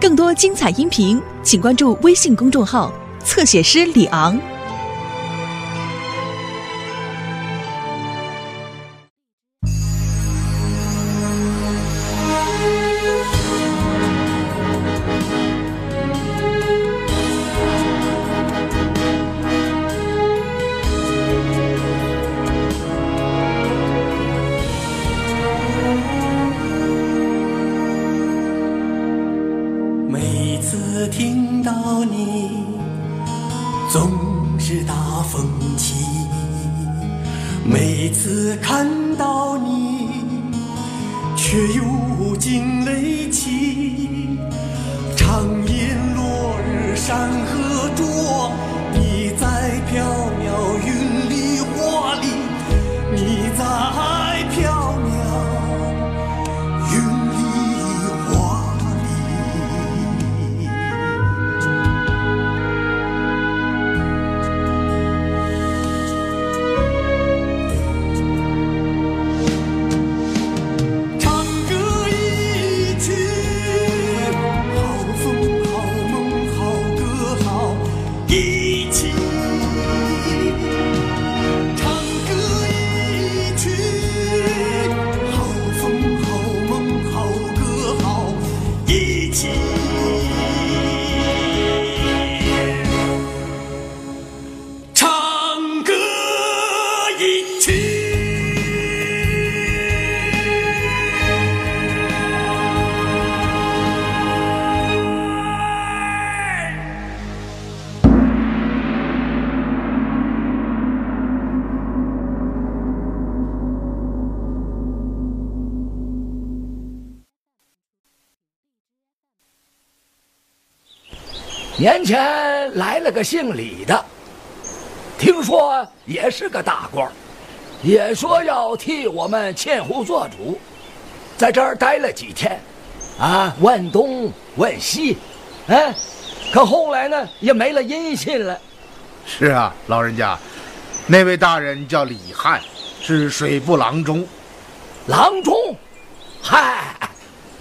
更多精彩音频，请关注微信公众号“侧写师李昂”。听到你总是大风起，每次看到你却又惊雷起。长夜落日山河灼，你在缥缈云里画里，你在缥缈云年前来了个姓李的，听说也是个大官，也说要替我们千户做主，在这儿待了几天，问东问西，可后来呢也没了音信了。是啊，老人家，那位大人叫李翰，是水部郎中。郎中？嗨，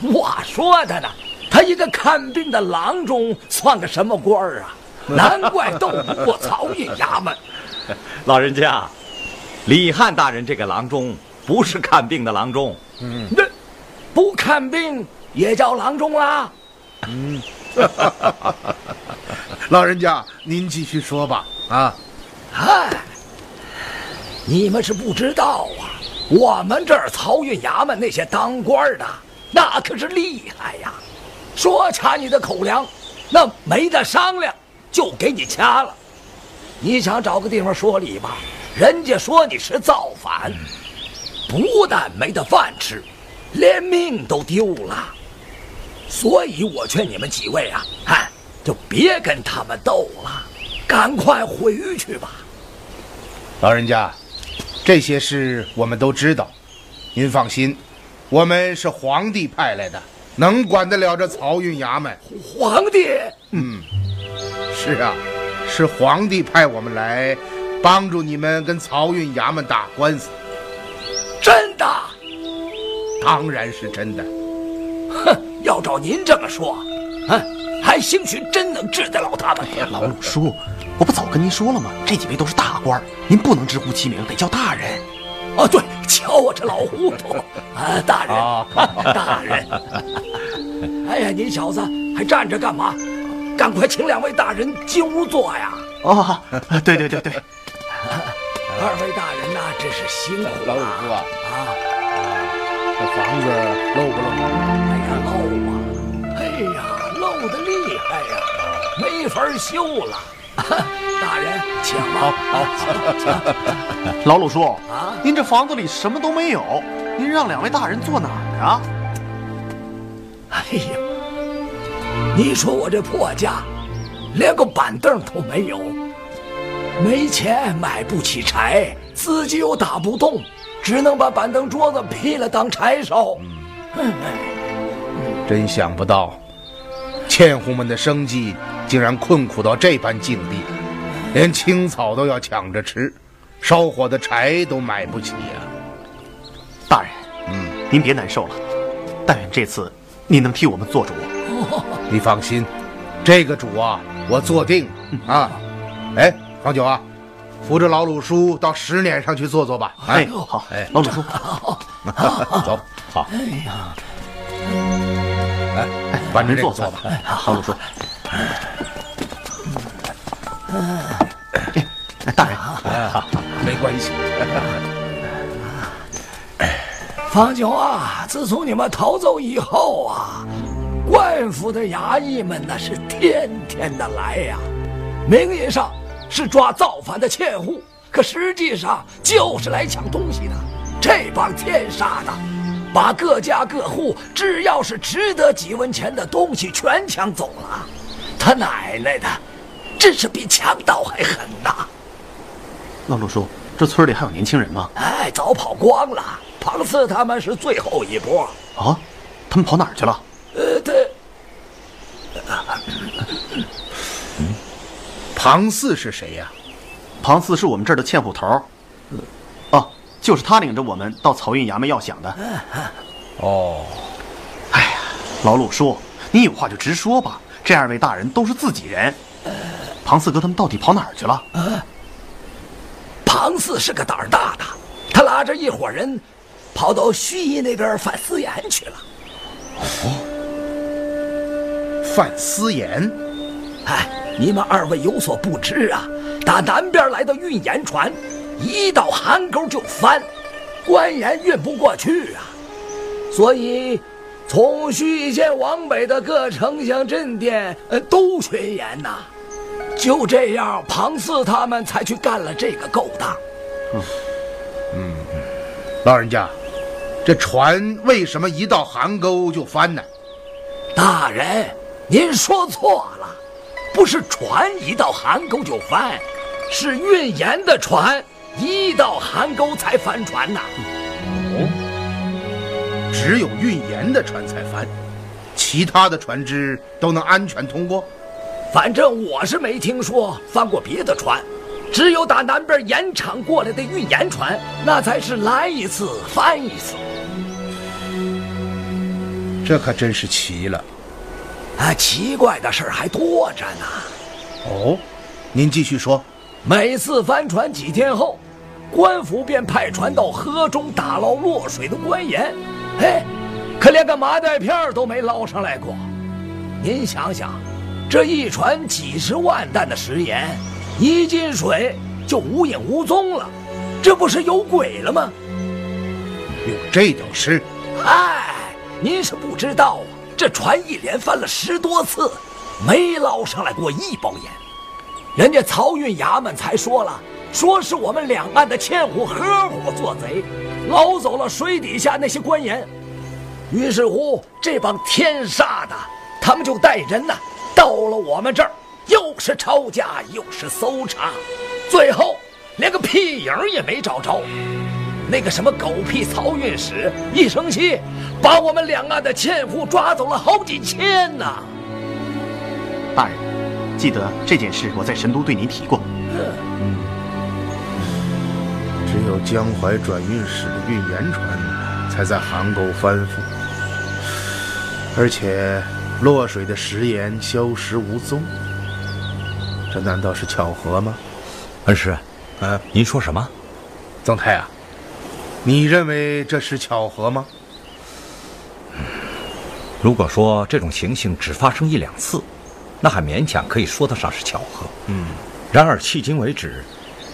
我说的呢。他一个看病的郎中算个什么官儿啊？难怪斗不过曹运衙门。老人家，李翰大人这个郎中不是看病的郎中，那不看病也叫郎中啦。老人家，您继续说吧。你们是不知道啊，我们这儿曹运衙门那些当官的，那可是厉害呀。说掐你的口粮，那没得商量，就给你掐了。你想找个地方说理吧，人家说你是造反，不但没得饭吃，连命都丢了。所以我劝你们几位啊，就别跟他们斗了，赶快回去吧。老人家，这些事我们都知道，您放心，我们是皇帝派来的。能管得了这漕运衙门？皇帝？是啊，是皇帝派我们来帮助你们跟漕运衙门打官司。真的？当然是真的。哼，要照您这么说，还兴许真能治得了他们。哎呀，老鲁叔，我不早跟您说了吗？这几位都是大官，您不能直呼其名，得叫大人。哦，对，瞧我这老糊涂大人，大人！哎呀，您小子还站着干嘛？赶快请两位大人进屋坐呀！哦，对，二位大人呐，真是辛苦了。老鲁叔啊，这房子漏不漏？哎呀，漏啊！哎呀，漏得厉害呀，没法修了。大人，请吧。好，老鲁叔啊，您这房子里什么都没有，您让两位大人坐哪儿啊？哎呀，你说我这破家，连个板凳都没有，没钱买不起柴，自己又打不动，只能把板凳桌子劈了当柴烧。真想不到，千户们的生计竟然困苦到这般境地，连青草都要抢着吃，烧火的柴都买不起呀！大人，您别难受了，但愿这次您能替我们做主。你放心，这个主啊，我做定啊。哎，方九啊，扶着老鲁叔到石碾上去坐坐吧。哎，好，哎，老鲁叔，走，好。哎呀，哎，把您坐坐吧，老鲁叔。大人，没关系。方九啊，自从你们逃走以后啊，官府的衙役们那是天天的来呀，名义上是抓造反的窃户，可实际上就是来抢东西的。这帮天杀的，把各家各户只要是值得几文钱的东西全抢走了。他奶奶的，真是比强盗还狠呐！老鲁叔，这村里还有年轻人吗？哎，早跑光了。庞四他们是最后一波啊！他们跑哪儿去了？庞四是谁呀？庞四是我们这儿的欠户头，哦，就是他领着我们到漕运衙门要饷的。哦，哎呀，老鲁叔，你有话就直说吧，这二位大人都是自己人。庞四哥他们到底跑哪儿去了？庞四是个胆儿大的，他拉着一伙人。跑到盱眙那边反私盐去了。哦，反私盐？哎，你们二位有所不知啊，打南边来的运盐船，一到涵沟就翻，官盐运不过去啊。所以，从盱眙县往北的各城乡镇店，都缺盐呐。就这样，庞四他们才去干了这个勾当。老人家。这船为什么一到涵沟就翻呢？大人，您说错了，不是船一到涵沟就翻，是运盐的船一到涵沟才翻船呐。哦，只有运盐的船才翻，其他的船只都能安全通过？反正我是没听说翻过别的船。只有打南边盐场过来的运盐船，那才是来一次翻一次。这可真是奇了。啊，奇怪的事儿还多着呢。哦，您继续说。每次翻船几天后，官府便派船到河中打捞落水的官盐，哎，可连个麻袋片都没捞上来过。您想想，这一船几十万担的食盐。一进水就无影无踪了，这不是有鬼了吗？有这种事？哎，您是不知道啊，这船一连翻了10多次，没捞上来过一包盐。人家漕运衙门才说了，说是我们两岸的欠户合伙做贼，捞走了水底下那些官盐。于是乎，这帮天杀的，他们就带人呐，到了我们这儿。又是抄家，又是搜查，最后连个屁影也没找着。那个什么狗屁漕运使一生气，把我们两岸的欠户抓走了好几千呢。大人，记得这件事我在神都对您提过。只有江淮转运使的运盐船才在涵沟翻覆，而且落水的食盐消失无踪。这难道是巧合吗？恩师，您说什么？曾太啊，你认为这是巧合吗？如果说这种情形只发生1、2次，那还勉强可以说得上是巧合。然而迄今为止，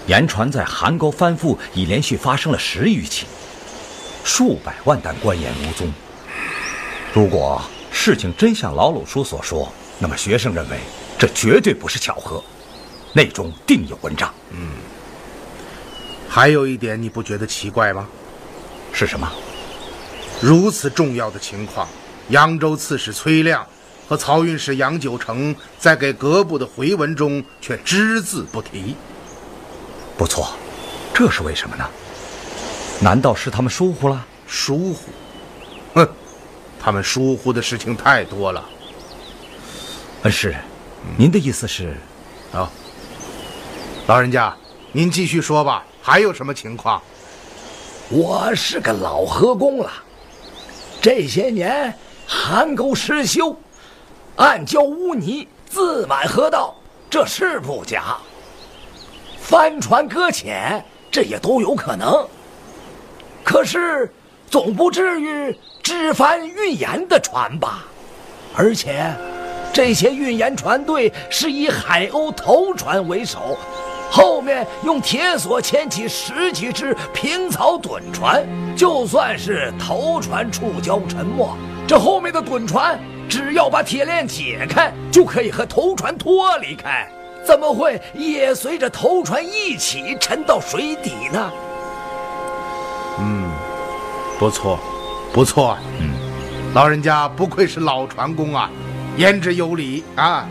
盐船在涵沟翻覆已连续发生了10余起，数百万担官盐无踪。如果事情真像老鲁叔所说，那么学生认为。这绝对不是巧合，内中定有文章。还有一点你不觉得奇怪吗？是什么？如此重要的情况，扬州刺史崔亮和漕运使杨九成在给各部的回文中却只字不提。不错，这是为什么呢？难道是他们疏忽了？疏忽？哼，他们疏忽的事情太多了。恩师。您的意思是，好，老人家，您继续说吧，还有什么情况？我是个老河工了，这些年涵沟失修，暗礁污泥，自满河道，这是不假。帆船搁浅，这也都有可能。可是，总不至于只帆运盐的船吧？而且，这些运盐船队是以海鸥头船为首，后面用铁索牵起10几只平草趸船，就算是头船触礁沉没，这后面的趸船只要把铁链解开，就可以和头船脱离开。怎么会也随着头船一起沉到水底呢？嗯，不错，不错。嗯，老人家不愧是老船工啊，言之有理啊。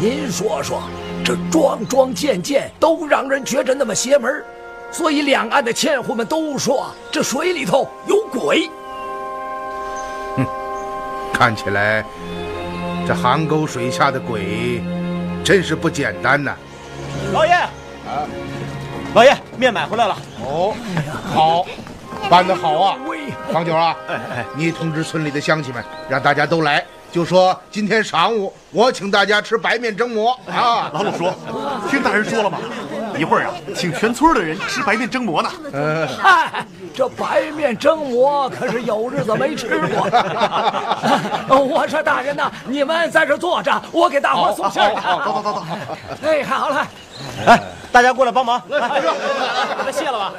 您说说，这桩桩件件都让人觉着那么邪门，所以两岸的纤户们都说这水里头有鬼。哼，看起来这邗沟水下的鬼真是不简单呐、啊！老爷，啊，老爷，面买回来了。哦，好，办得好啊！方九啊，你通知村里的乡亲们，让大家都来，就说今天晌午我请大家吃白面蒸馍啊！老鲁叔，听大人说了吗？一会儿啊，请全村的人吃白面蒸馍呢。嗨，这白面蒸馍可是有日子没吃过。我说大人呐、啊，你们在这坐着，我给大伙送信儿。走走走走。哎，好了，哎，大家过来帮忙。来，给他卸了吧。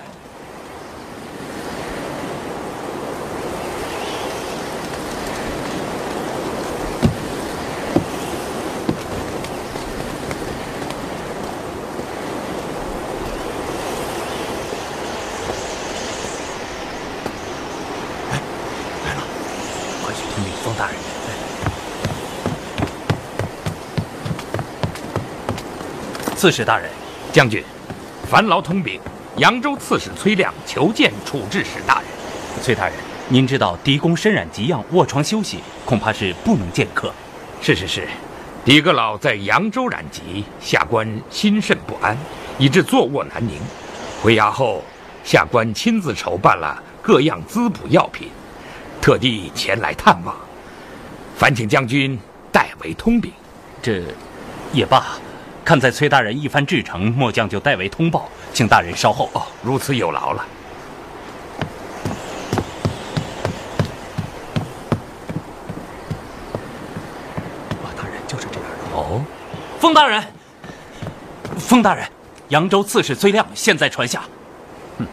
刺史大人，将军，烦劳通禀扬州刺史崔亮求见处置使大人。崔大人，您知道狄公身染疾恙，卧床休息，恐怕是不能见客。是是是，狄阁老在扬州染疾，下官心甚不安，以致坐卧难宁。回衙后，下官亲自筹办了各样滋补药品，特地前来探望，烦请将军代为通禀。这也罢。看在崔大人一番至诚，末将就代为通报，请大人稍后。哦，如此有劳了。哇，大人就是这样的哦。封大人，封大人，扬州刺史崔亮现在传下。哼，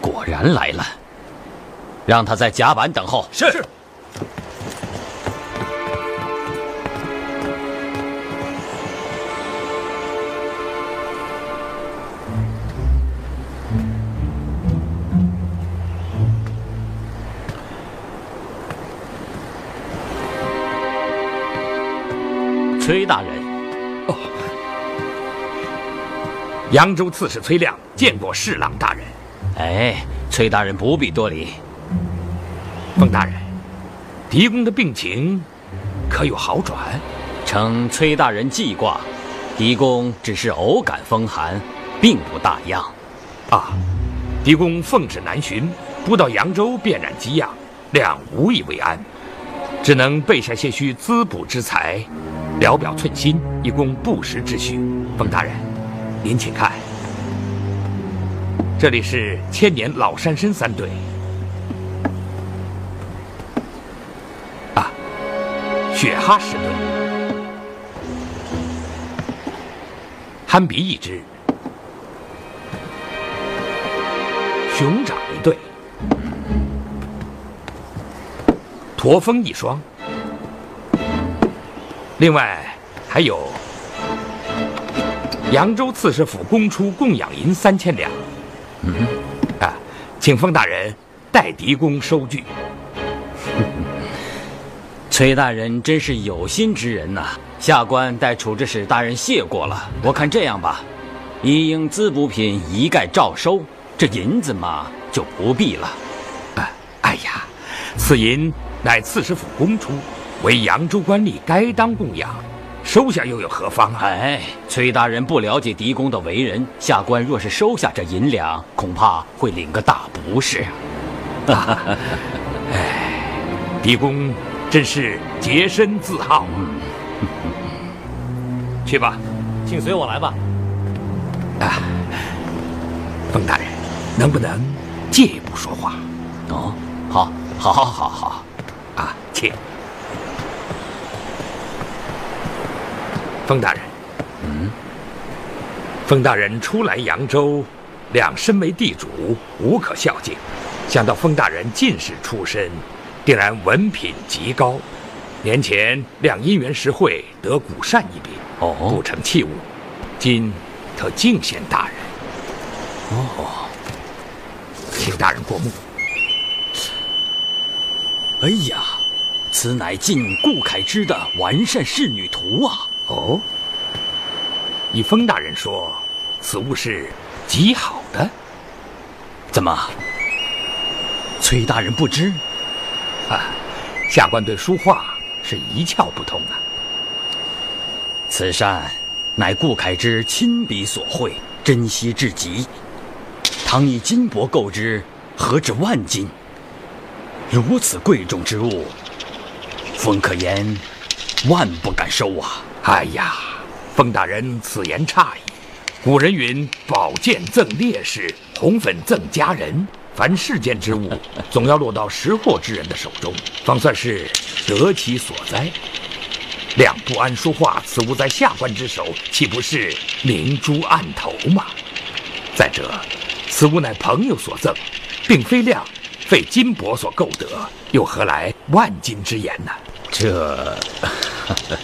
果然来了，让他在甲板等候。是。是崔大人，哦，扬州刺史崔亮见过侍郎大人。哎，崔大人不必多礼。冯大人，狄公的病情可有好转？承崔大人记挂，狄公只是偶感风寒，并不大恙。啊，狄公奉旨南巡，不到扬州便染疾恙，亮无以为安，只能备下些许滋补之材。聊表寸心，以供不时之需。冯大人，您请看，这里是千年老山参三对。啊，雪蛤10吨，憨鼻1只，熊掌1对，驼峰1双。另外，还有扬州刺史府公出供养银3000两，嗯，啊，请封大人代狄公收据。崔大人真是有心之人呐、啊！下官代处置使大人谢过了。我看这样吧，1应滋补品一概照收，这银子嘛就不必了。啊，哎呀，此银乃刺史府公出。为扬州官吏该当供养，收下又有何妨啊？哎，崔大人不了解狄公的为人，下官若是收下这银两，恐怕会领个大不是啊！哎，狄公真是洁身自好。去吧，请随我来吧。啊，冯大人，能不能借一步说话？哦，好，好，好，好，好，啊，请。冯大人，嗯，冯大人初来扬州，两身为地主，无可孝敬。想到封大人进士出身，定然文品极高。年前亮因缘时会得古扇一柄，不成器物，今特敬献大人。哦，请大人过目。哎呀，此乃晋顾恺之的《完善仕女图》啊！哦，以封大人说，此物是极好的，怎么？ 崔大人不知，啊，下官对书画是一窍不通啊。此扇乃顾恺之亲笔所绘，珍惜至极。倘以金帛购之，何止万金？如此贵重之物，封可言万不敢收啊！哎呀，封大人此言差矣。古人云：“宝剑赠烈士，红粉赠佳人。” 凡世间之物，总要落到识货之人的手中，方算是得其所哉。两不安书画，此物在下官之手，岂不是明珠暗投吗？再者，此物乃朋友所赠，并非量费金帛所购得，又何来万金之言呢？这，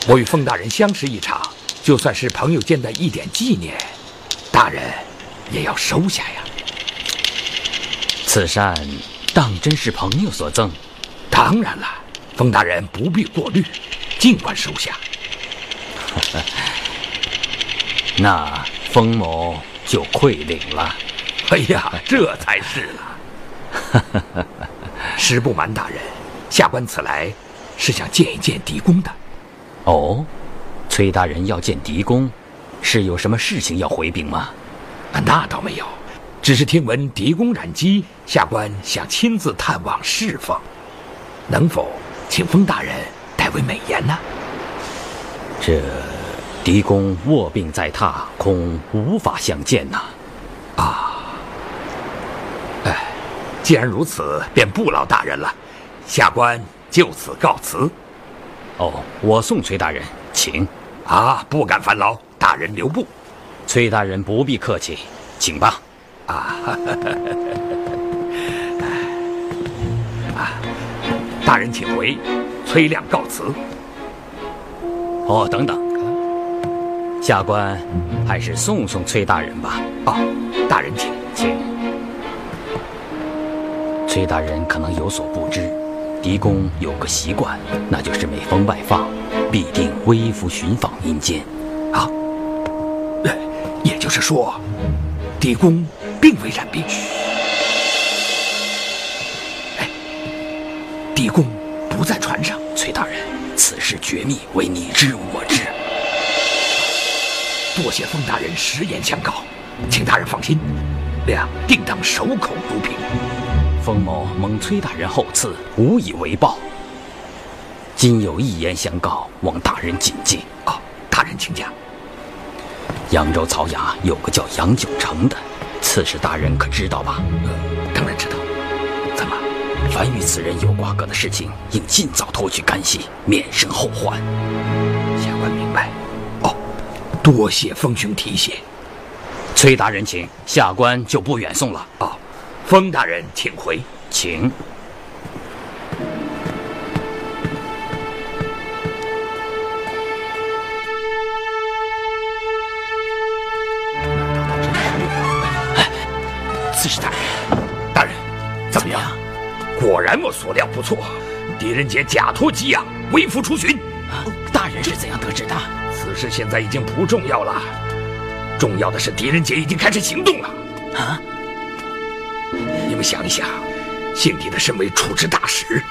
我与封大人相识一场，就算是朋友间的一点纪念，大人也要收下呀。 此扇当真是朋友所赠，当然了，封大人不必过虑，尽管收下。那封某就愧领了。哎呀，这才是了。实不瞒大人，下官此来是想见一见狄公的。哦，崔大人要见狄公，是有什么事情要回禀吗？那倒没有。 只是听闻狄公染疾，下官想亲自探望侍奉，能否请封大人代为美言呢？这狄公卧病在榻，恐无法相见呐。啊，哎，既然如此，便不劳大人了，下官就此告辞。哦，我送崔大人，请。啊，不敢烦劳，大人留步。崔大人不必客气，请吧。 啊，啊！大人请回，崔亮告辞。哦，等等，下官还是送崔大人吧。哦，大人请，请。崔大人可能有所不知，狄公有个习惯，那就是每逢外放，必定微服寻访民间。啊，也就是说，狄公。 并未染病。哎，狄公不在船上，崔大人，此事绝密，唯你知我知。多谢封大人实言相告，请大人放心，亮定当守口如瓶。封某蒙崔大人厚赐，无以为报。今有一言相告，望大人谨记。哦，大人请讲。扬州曹衙有个叫杨九成的。 刺史大人可知道吧？当然知道。怎么，凡与此人有瓜葛的事情，应尽早脱去干系，免生后患。下官明白。哦，多谢封兄提携。崔大人请，下官就不远送了。哦，封大人请回，请。果然我所料不错，狄仁杰假托给养，微服出巡。大人是怎样得知的？此事现在已经不重要了，重要的是狄仁杰已经开始行动了。啊！你们想一想，姓狄的身为处置大使，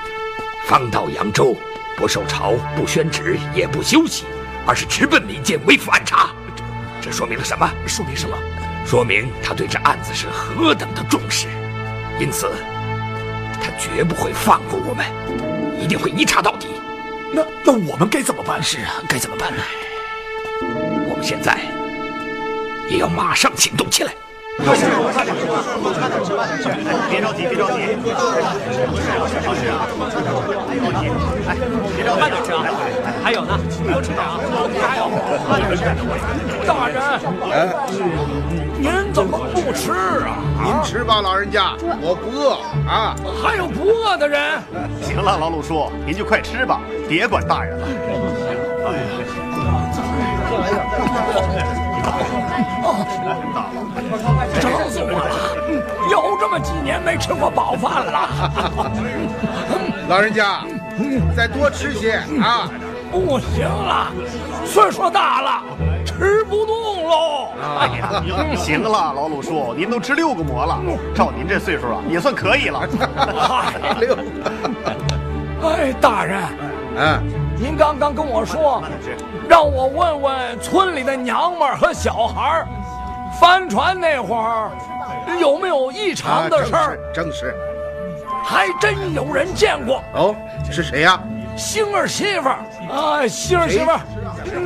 方到扬州，不受朝，不宣旨，也不休息，而是直奔民间，微服暗查。这说明了什么？说明什么？说明他对这案子是何等的重视，因此。 他绝不会放过我们，一定会一查到底。那我们该怎么办？是啊，该怎么办呢？我们现在也要马上行动起来。 别着急！哎，慢点吃啊！还有呢，多吃点啊！还有，慢点吃。大人，您怎么不吃啊？您吃吧，老人家，我不饿啊！还有不饿的人？行了，老鲁叔，您就快吃吧，别管大人了。哎呀！ 愁死我了！有这么几年没吃过饱饭了。老人家，再多吃些啊！不行了，岁数大了，吃不动喽。哎呀，行了，老鲁叔，您都吃6个馍了，照您这岁数啊，也算可以了。6。哎，大人，您刚刚跟我说。 让我问问村里的娘们儿和小孩儿，帆船那会儿有没有异常的事儿？正是，还真有人见过。哦，是谁呀？星儿媳妇啊，星儿媳妇，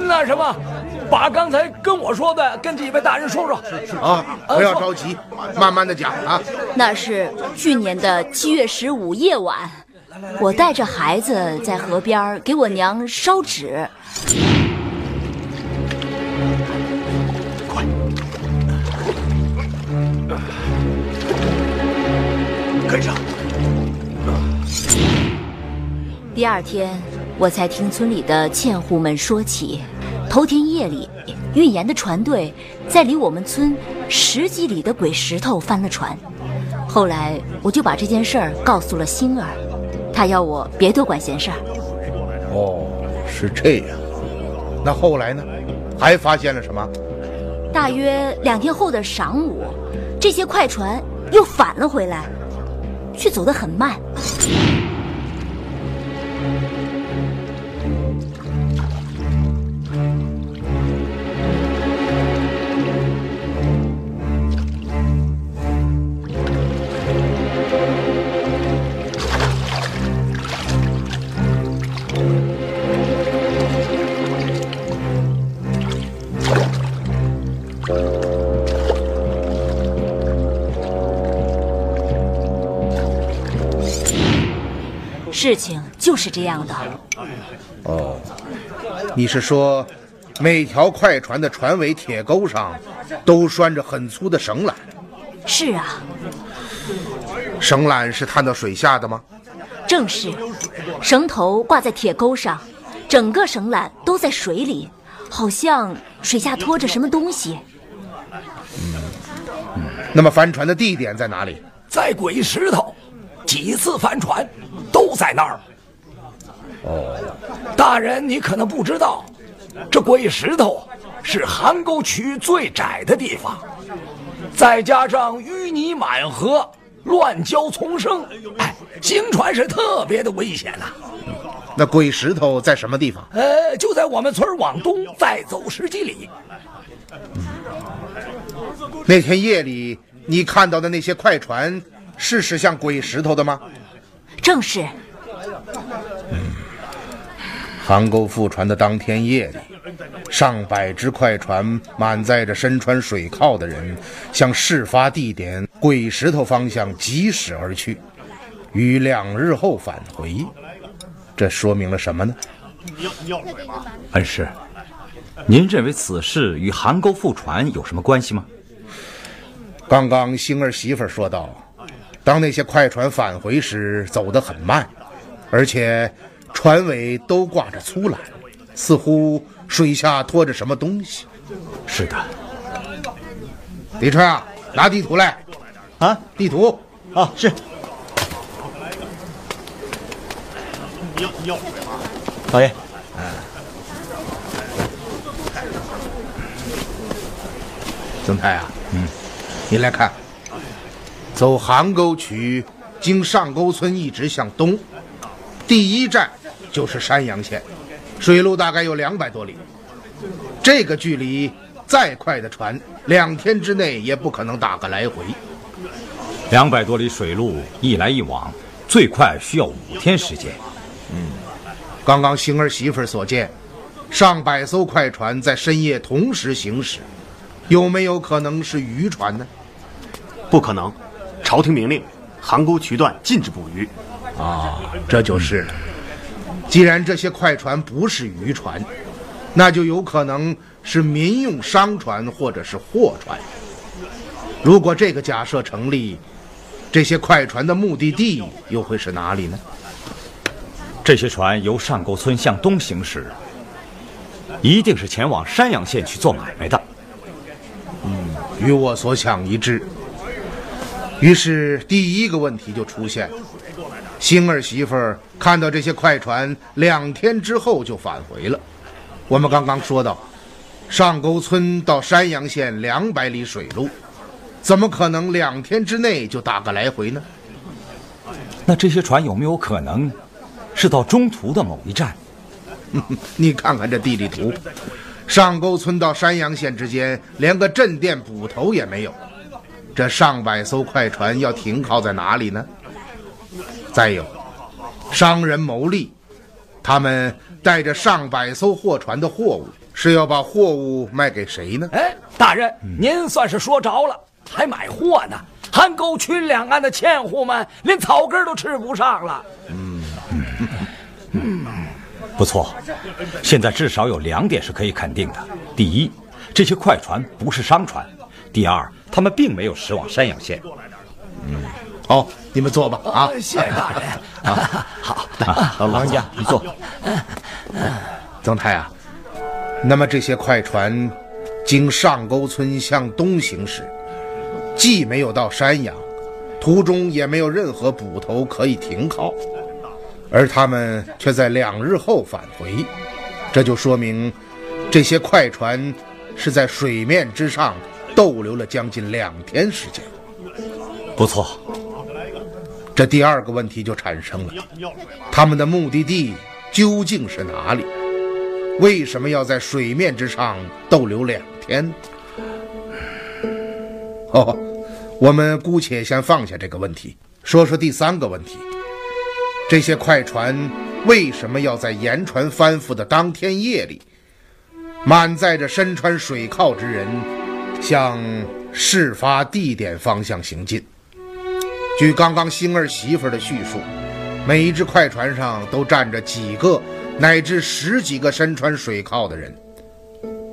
那什么，把刚才跟我说的跟几位大人说说。啊，不要着急，慢慢的讲啊。那是去年的7月15夜晚，我带着孩子在河边给我娘烧纸。 跟上。第二天，我才听村里的纤户们说起，头天夜里，运盐的船队在离我们村10几里的鬼石头翻了船。后来，我就把这件事儿告诉了星儿，他要我别多管闲事儿。哦，是这样。那后来呢？还发现了什么？大约2天后的晌午，这些快船又返了回来。 却走得很慢。事情就是这样的。哦，你是说，每条快船的船尾铁钩上都拴着很粗的绳缆？是啊。绳缆是探到水下的吗？正是，绳头挂在铁钩上，整个绳缆都在水里，好像水下拖着什么东西。那么翻船的地点在哪里？在鬼石头，几次翻船。 都在那儿。哦，大人，你可能不知道，这鬼石头是邗沟渠最窄的地方，再加上淤泥满河，乱礁丛生，哎，行船是特别的危险呐。那鬼石头在什么地方？就在我们村往东再走10几里。那天夜里你看到的那些快船，是驶向鬼石头的吗？ 正是。邗沟复船的当天夜里，上百只快船满载着身穿水铐的人，向事发地点鬼石头方向疾驶而去，于2日后返回。这说明了什么呢？恩师，您认为此事与邗沟复船有什么关系吗？刚刚星儿媳妇说道。 当那些快船返回时，走得很慢，而且船尾都挂着粗缆，似乎水下拖着什么东西。是的，李春啊，拿地图来。啊，地图啊，是。老爷，曾太啊，您来看。 走邗沟渠，经上沟村一直向东，第1站就是山阳县，水路大概有200多里。这个距离，再快的船2天之内也不可能打个来回。200多里水路一来一往，最快需要5天时间。刚刚星儿媳妇所见，上百艘快船在深夜同时行驶，有没有可能是渔船呢？不可能，朝廷明令，函沟渠段禁止捕鱼。啊，这就是了。既然这些快船不是渔船，那就有可能是民用商船或者是货船。如果这个假设成立，这些快船的目的地又会是哪里呢？这些船由上沟村向东行驶，一定是前往山阳县去做买卖的。与我所想一致。于是第一个问题就出现：星儿媳妇看到这些快船2天之后就返回了。我们刚刚说到，上沟村到山阳县200里水路，怎么可能2天之内就打个来回呢？那这些船有没有可能是到中途的某一站？你看看这地理图，上沟村到山阳县之间连个镇店捕头也没有，这上百艘快船要停靠在哪里呢？再有，商人谋利，他们带着上百艘货船的货物，是要把货物卖给谁呢？哎，大人，您算是说着了，还买货呢？函沟群两岸的纤户们连草根都吃不上了。不错，现在至少有2点是可以肯定的：第一，这些快船不是商船；第二，他们并没有驶往山阳县。好，你们坐吧。啊，谢谢大人。好，老郎家，你坐。曾太啊，那么这些快船经上沟村向东行驶，既没有到山阳，途中也没有任何捕头可以停靠。而他们却在2日后返回，这就说明这些快船是在水面之上逗留了将近2天时间。不错，这第二个问题就产生了，他们的目的地究竟是哪里？为什么要在水面之上逗留2天？我们姑且先放下这个问题，说说第三个问题。这些快船为什么要在盐船翻覆的当天夜里，满载着身穿水铐之人向事发地点方向行进？据刚刚星儿媳妇的叙述，每一只快船上都站着几个乃至10几个身穿水铐的人，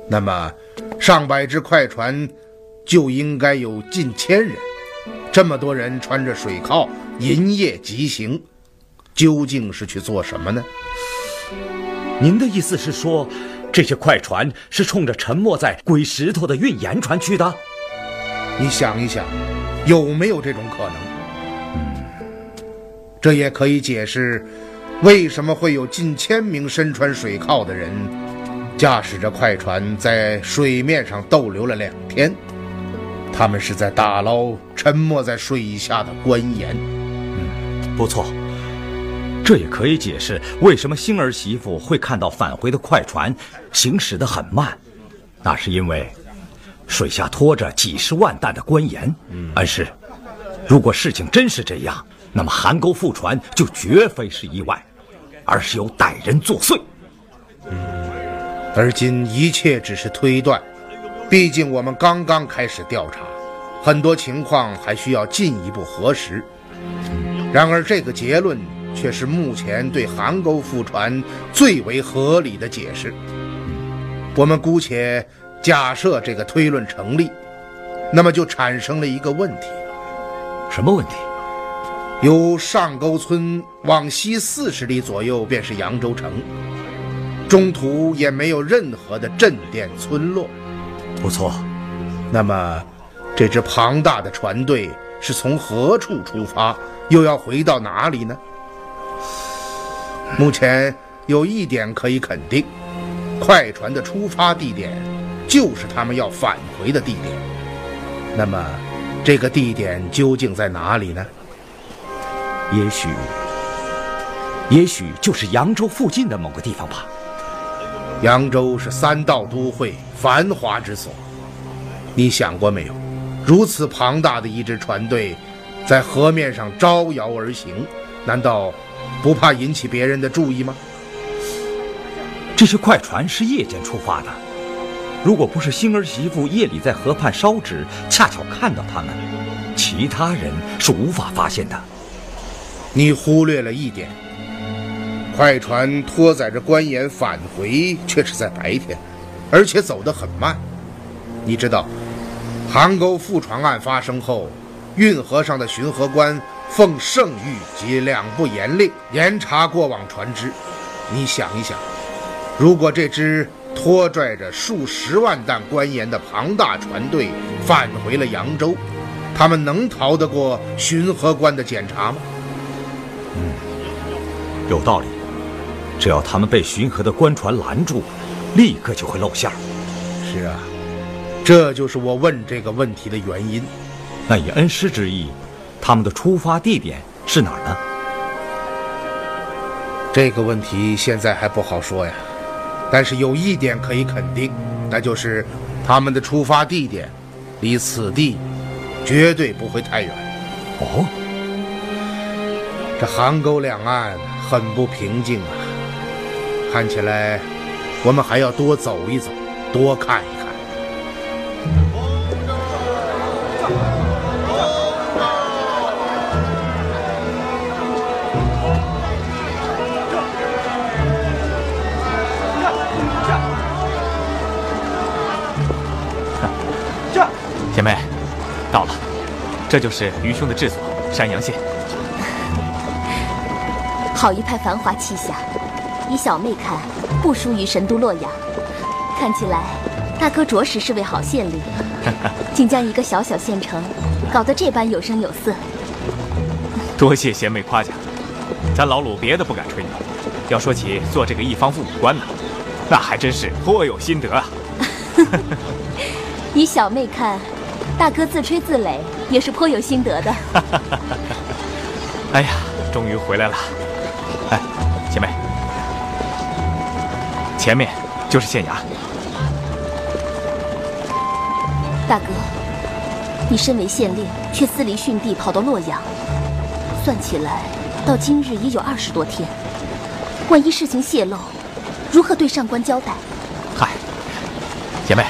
那么上百只快船就应该有近1000人。这么多人穿着水铐银夜疾行，究竟是去做什么呢？您的意思是说，这些快船是冲着沉没在鬼石头的运盐船去的？你想一想，有没有这种可能？这也可以解释，为什么会有近1000名身穿水铐的人，驾驶着快船在水面上逗留了2天。他们是在打捞沉没在水下的官盐。不错。这也可以解释为什么星儿媳妇会看到返回的快船行驶得很慢，那是因为水下拖着几十万担的官盐。但是如果事情真是这样，那么函沟覆船就绝非是意外，而是有歹人作祟。而今一切只是推断，毕竟我们刚刚开始调查，很多情况还需要进一步核实。然而这个结论却是目前对函沟覆船最为合理的解释。我们姑且假设这个推论成立，那么就产生了一个问题。什么问题？由上沟村往西40里左右便是扬州城，中途也没有任何的镇店村落。不错，那么这支庞大的船队是从何处出发，又要回到哪里呢？目前有一点可以肯定，快船的出发地点就是他们要返回的地点。那么这个地点究竟在哪里呢？也许就是扬州附近的某个地方吧。扬州是3道都会，繁华之所。你想过没有，如此庞大的一支船队在河面上招摇而行，难道不怕引起别人的注意吗？这些快船是夜间出发的，如果不是星儿媳妇夜里在河畔烧纸，恰巧看到他们，其他人是无法发现的。你忽略了一点，快船拖载着官盐返回，却是在白天，而且走得很慢。你知道，杭沟覆船案发生后，运河上的巡河官奉圣谕及两部盐令，严查过往船只。你想一想，如果这只拖拽着数十万担官盐的庞大船队返回了扬州，他们能逃得过巡河官的检查吗？嗯，有道理。只要他们被巡河的官船拦住，立刻就会露馅儿。是啊，这就是我问这个问题的原因。那以恩师之意，他们的出发地点是哪儿呢？这个问题现在还不好说呀，但是有一点可以肯定，那就是他们的出发地点离此地绝对不会太远。哦，这杭沟两岸很不平静啊，看起来我们还要多走一走，多看一看。姐妹，到了，这就是愚兄的治所山阳县。好一派繁华气象，依小妹看，不输于神都洛阳。看起来，大哥着实是位好县令，竟将一个小小县城搞得这般有声有色。多谢贤妹夸奖，咱老鲁别的不敢吹牛，要说起做这个一方父母官呢，那还真是颇有心得啊。依小妹看，大哥自吹自擂也是颇有心得的。哎呀，终于回来了！哎，姐妹，前面就是县衙。大哥，你身为县令，却私离殉地跑到洛阳，算起来到今日已有20多天。万一事情泄露，如何对上官交代？嗨，姐妹，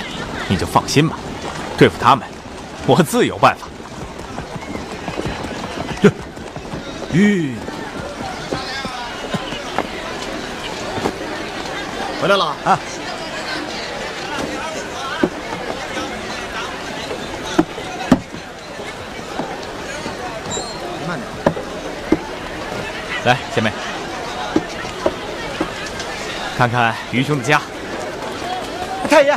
你就放心吧，对付他们，我自有办法。回来了啊！慢点，来，姐妹，看看愚兄的家。太爷，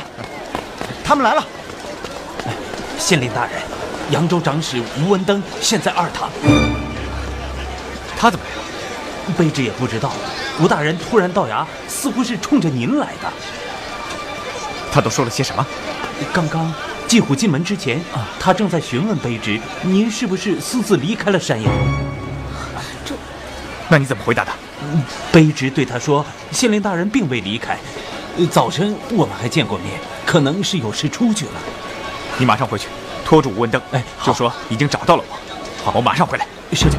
他们来了。县令大人，扬州长史吴文登现在二堂。他怎么来了？卑职也不知道。吴大人突然到衙，似乎是冲着您来的。他都说了些什么？刚刚进虎进门之前，他正在询问卑职，您是不是私自离开了山阳？这……那你怎么回答他？卑职对他说，县令大人并未离开，早晨我们还见过面，可能是有事出去了。你马上回去，拖住吴文登，哎，就说已经找到了我。好，我马上回来。是的，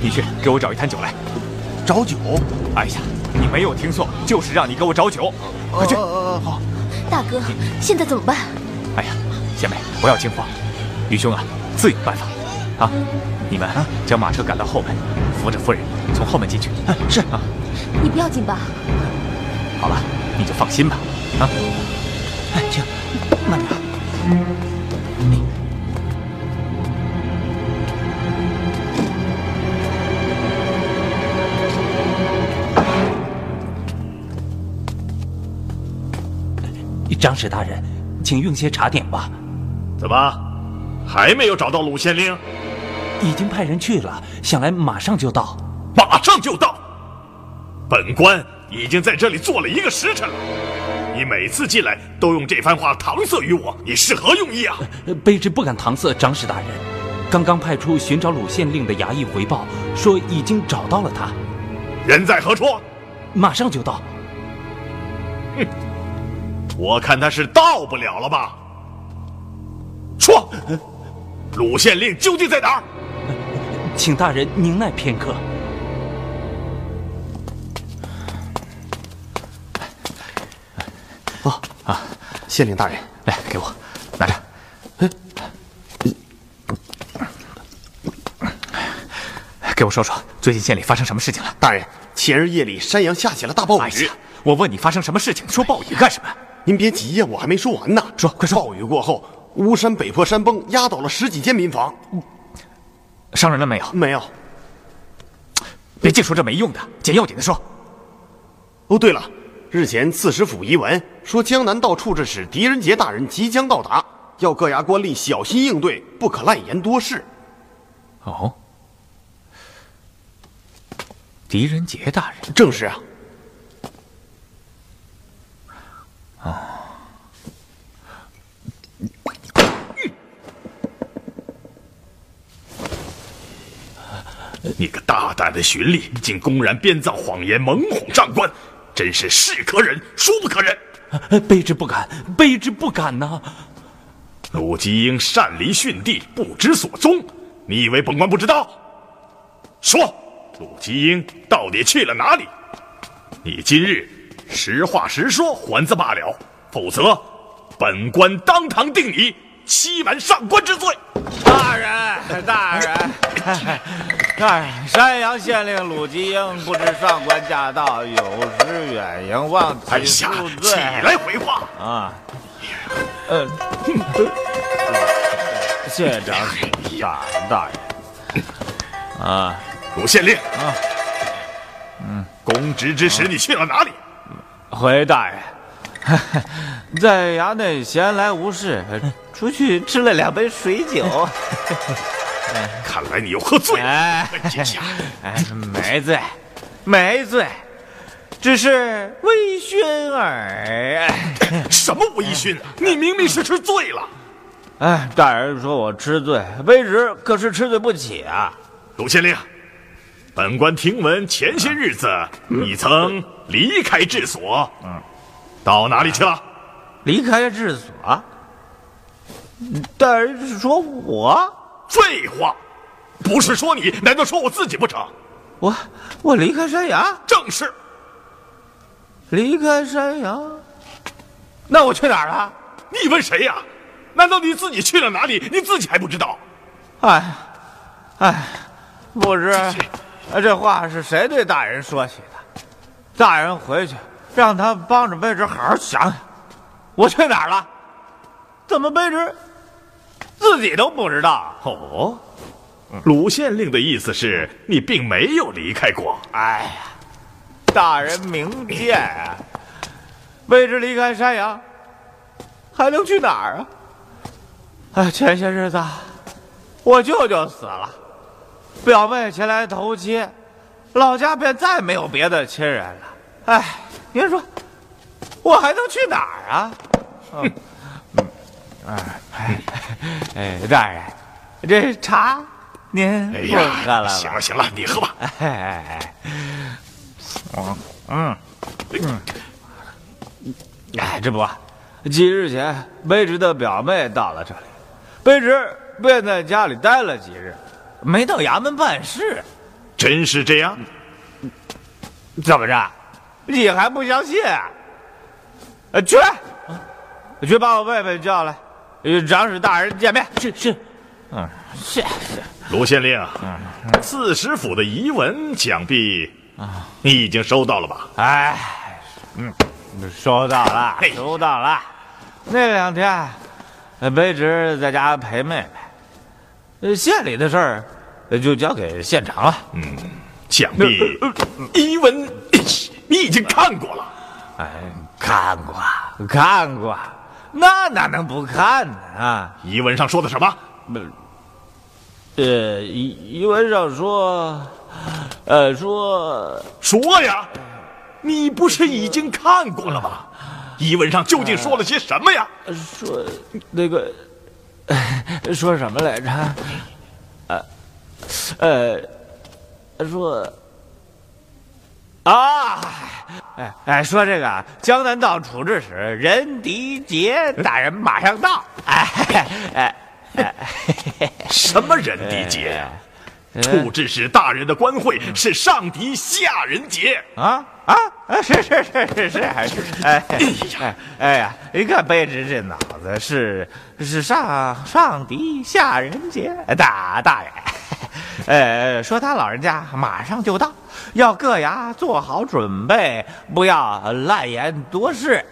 你去给我找一坛酒来。找酒？哎呀，你没有听错，就是让你给我找酒。快去！好。大哥，现在怎么办？哎呀，姐妹不要惊慌，愚兄啊，自有办法。啊，你们将马车赶到后门，扶着夫人从后门进去。是啊，你不要紧吧？好了，你就放心吧。啊，哎，这样。慢点。长史大人，请用些茶点吧。怎么，还没有找到鲁县令？已经派人去了，想来马上就到。马上就到？本官已经在这里坐了1个时辰了。你每次进来都用这番话搪塞于我，你是何用意啊？卑职不敢搪塞长史大人，刚刚派出寻找鲁县令的衙役回报，说已经找到了他。人在何处？马上就到。哼，我看他是到不了了吧？说，鲁县令究竟在哪儿？请大人宁耐片刻。县令大人，来给我拿着。给我说说最近县里发生什么事情了？大人，前日夜里山阳下起了大暴雨。哎、我问你发生什么事情，说暴雨干什么？您别急呀，我还没说完呢。说，快说。暴雨过后，巫山北坡山崩，压倒了十几间民房。伤人了没有？没有。别净说这没用的，捡要紧的说。哦，对了。 日前，刺史府遗文说，江南道处置使狄仁杰大人即将到达，要各衙官吏小心应对，不可赖言多事。哦，狄仁杰大人，正是啊。哦，你个大胆的巡吏，竟公然编造谎言，蒙哄上官！ 真是是可忍，孰不可忍！卑职不敢，卑职不敢呐、啊！鲁吉英擅离逊地，不知所踪。你以为本官不知道？说，鲁吉英到底去了哪里？你今日实话实说，还则罢了；否则，本官当堂定你欺瞒上官之罪。大人，大人。 大人，山阳县令鲁吉英不知上官驾到，有失远迎，望其恕罪。起来回话啊！谢长大人啊，鲁县令啊，公职之时你去了哪里？回大人，在衙内闲来无事，出去吃了2杯水酒。看来你又喝醉了，殿下。没醉，没醉，只是微醺而已。什么微醺？你明明是吃醉了。哎，大人说我吃醉，卑职可是吃醉不起啊。鲁县令，本官听闻前些日子你曾离开治所，到哪里去了？离开治所？大人是说我？ 废话，不是说你，难道说我自己不成？我离开山崖，正是离开山崖。那我去哪儿了？你问谁呀、啊？难道你自己去了哪里？你自己还不知道？哎，不知这话是谁对大人说起的？大人回去让他帮着卑职好好想想，我去哪儿了？怎么卑职？ 自己都不知道哦。鲁县令的意思是你并没有离开过。哎呀，大人明鉴啊！卑职离开山阳，还能去哪儿啊？哎，前些日子我舅舅死了，表妹前来投亲，老家便再没有别的亲人了。哎，您说我还能去哪儿啊？嗯。 哎，大人，这茶您不喝了吧？行了行了，你喝吧。这不，几日前卑职的表妹到了这里，卑职便在家里待了几日，没到衙门办事。真是这样？怎么着？你还不相信？去把我妹妹叫来。 与长史大人见面。是，是。卢县令，刺史府的遗文想必你已经收到了吧？哎，收到了。那2天，卑职在家陪妹妹，县里的事儿就交给县长了。嗯，想必遗文你已经看过了。哎，看过。 那哪能不看呢？啊，遗文上说的什么？遗文上说，说呀，你不是已经看过了吗？遗文上究竟说了些什么呀？说那个，说什么来着？说。 啊，说这个江南道处置使任迪杰大人马上到。什么任迪杰呀？处置使大人的官会是上敌下人杰啊！啊啊，是，哎呀，一看卑职这脑子是上敌下人杰，大爷，说他老人家马上就到，要各衙做好准备，不要滥言多事。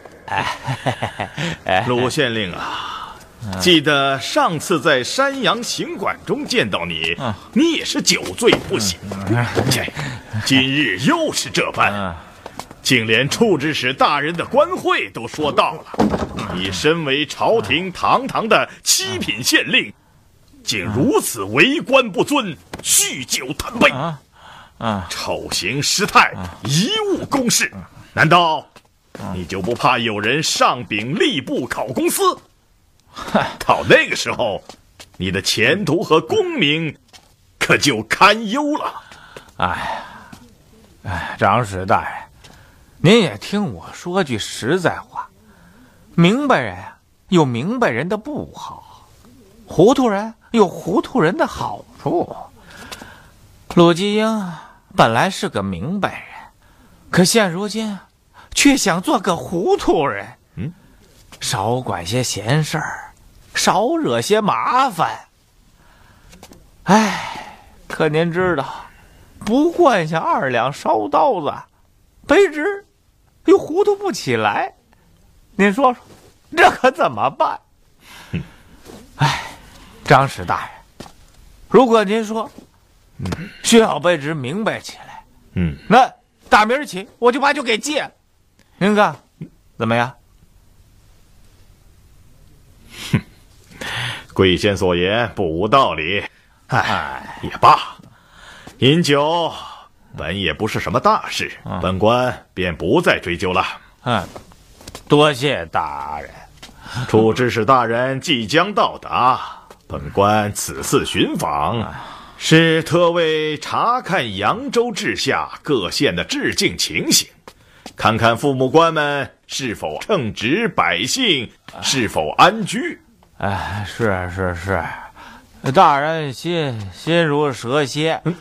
鲁县令啊，记得上次在山阳行馆中见到你，你也是酒醉不醒，今日又是这般。竟连处置使大人的官会都说到了，你身为朝廷堂堂的七品县令，竟如此为官不尊，酗酒贪杯，丑行失态，贻误公事，难道你就不怕有人上禀吏部考公司？到那个时候，你的前途和功名可就堪忧了。长史大人，您也听我说句实在话，明白人有明白人的不好，糊涂人有糊涂人的好处。鲁继英本来是个明白人，可现如今却想做个糊涂人。少管些闲事儿，少惹些麻烦。可您知道，不惯下二两烧刀子，卑职又糊涂不起来，您说说，这可怎么办？张史大人，如果您说需要卑职明白起来，那打明儿起我就把酒给戒了，您看怎么样？贵县所言不无道理，也罢，饮酒本也不是什么大事，本官便不再追究了。多谢大人。处置使大人即将到达，本官此次巡访，是特为查看扬州治下各县的治境情形，看看父母官们是否称职，百姓是否安居。是，大人心如蛇蝎。不，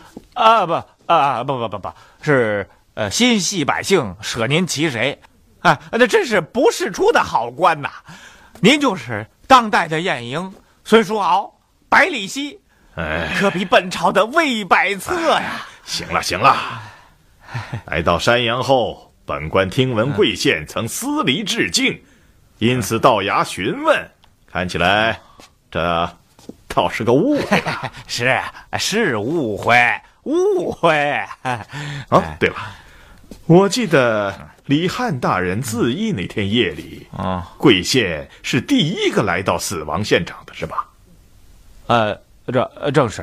是心系百姓，舍您其谁？那真是不世出的好官呐！您就是当代的晏婴、孙叔敖、百里奚，可比本朝的魏百策呀！行了，来到山阳后，本官听闻贵县曾私离致敬，因此到衙询问，看起来这倒是个误会。是误会。对了，我记得李翰大人自缢那天夜里，贵县是第一个来到死亡现场的，是吧？正是。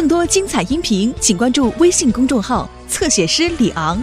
更多精彩音频，请关注微信公众号“侧写师李昂”。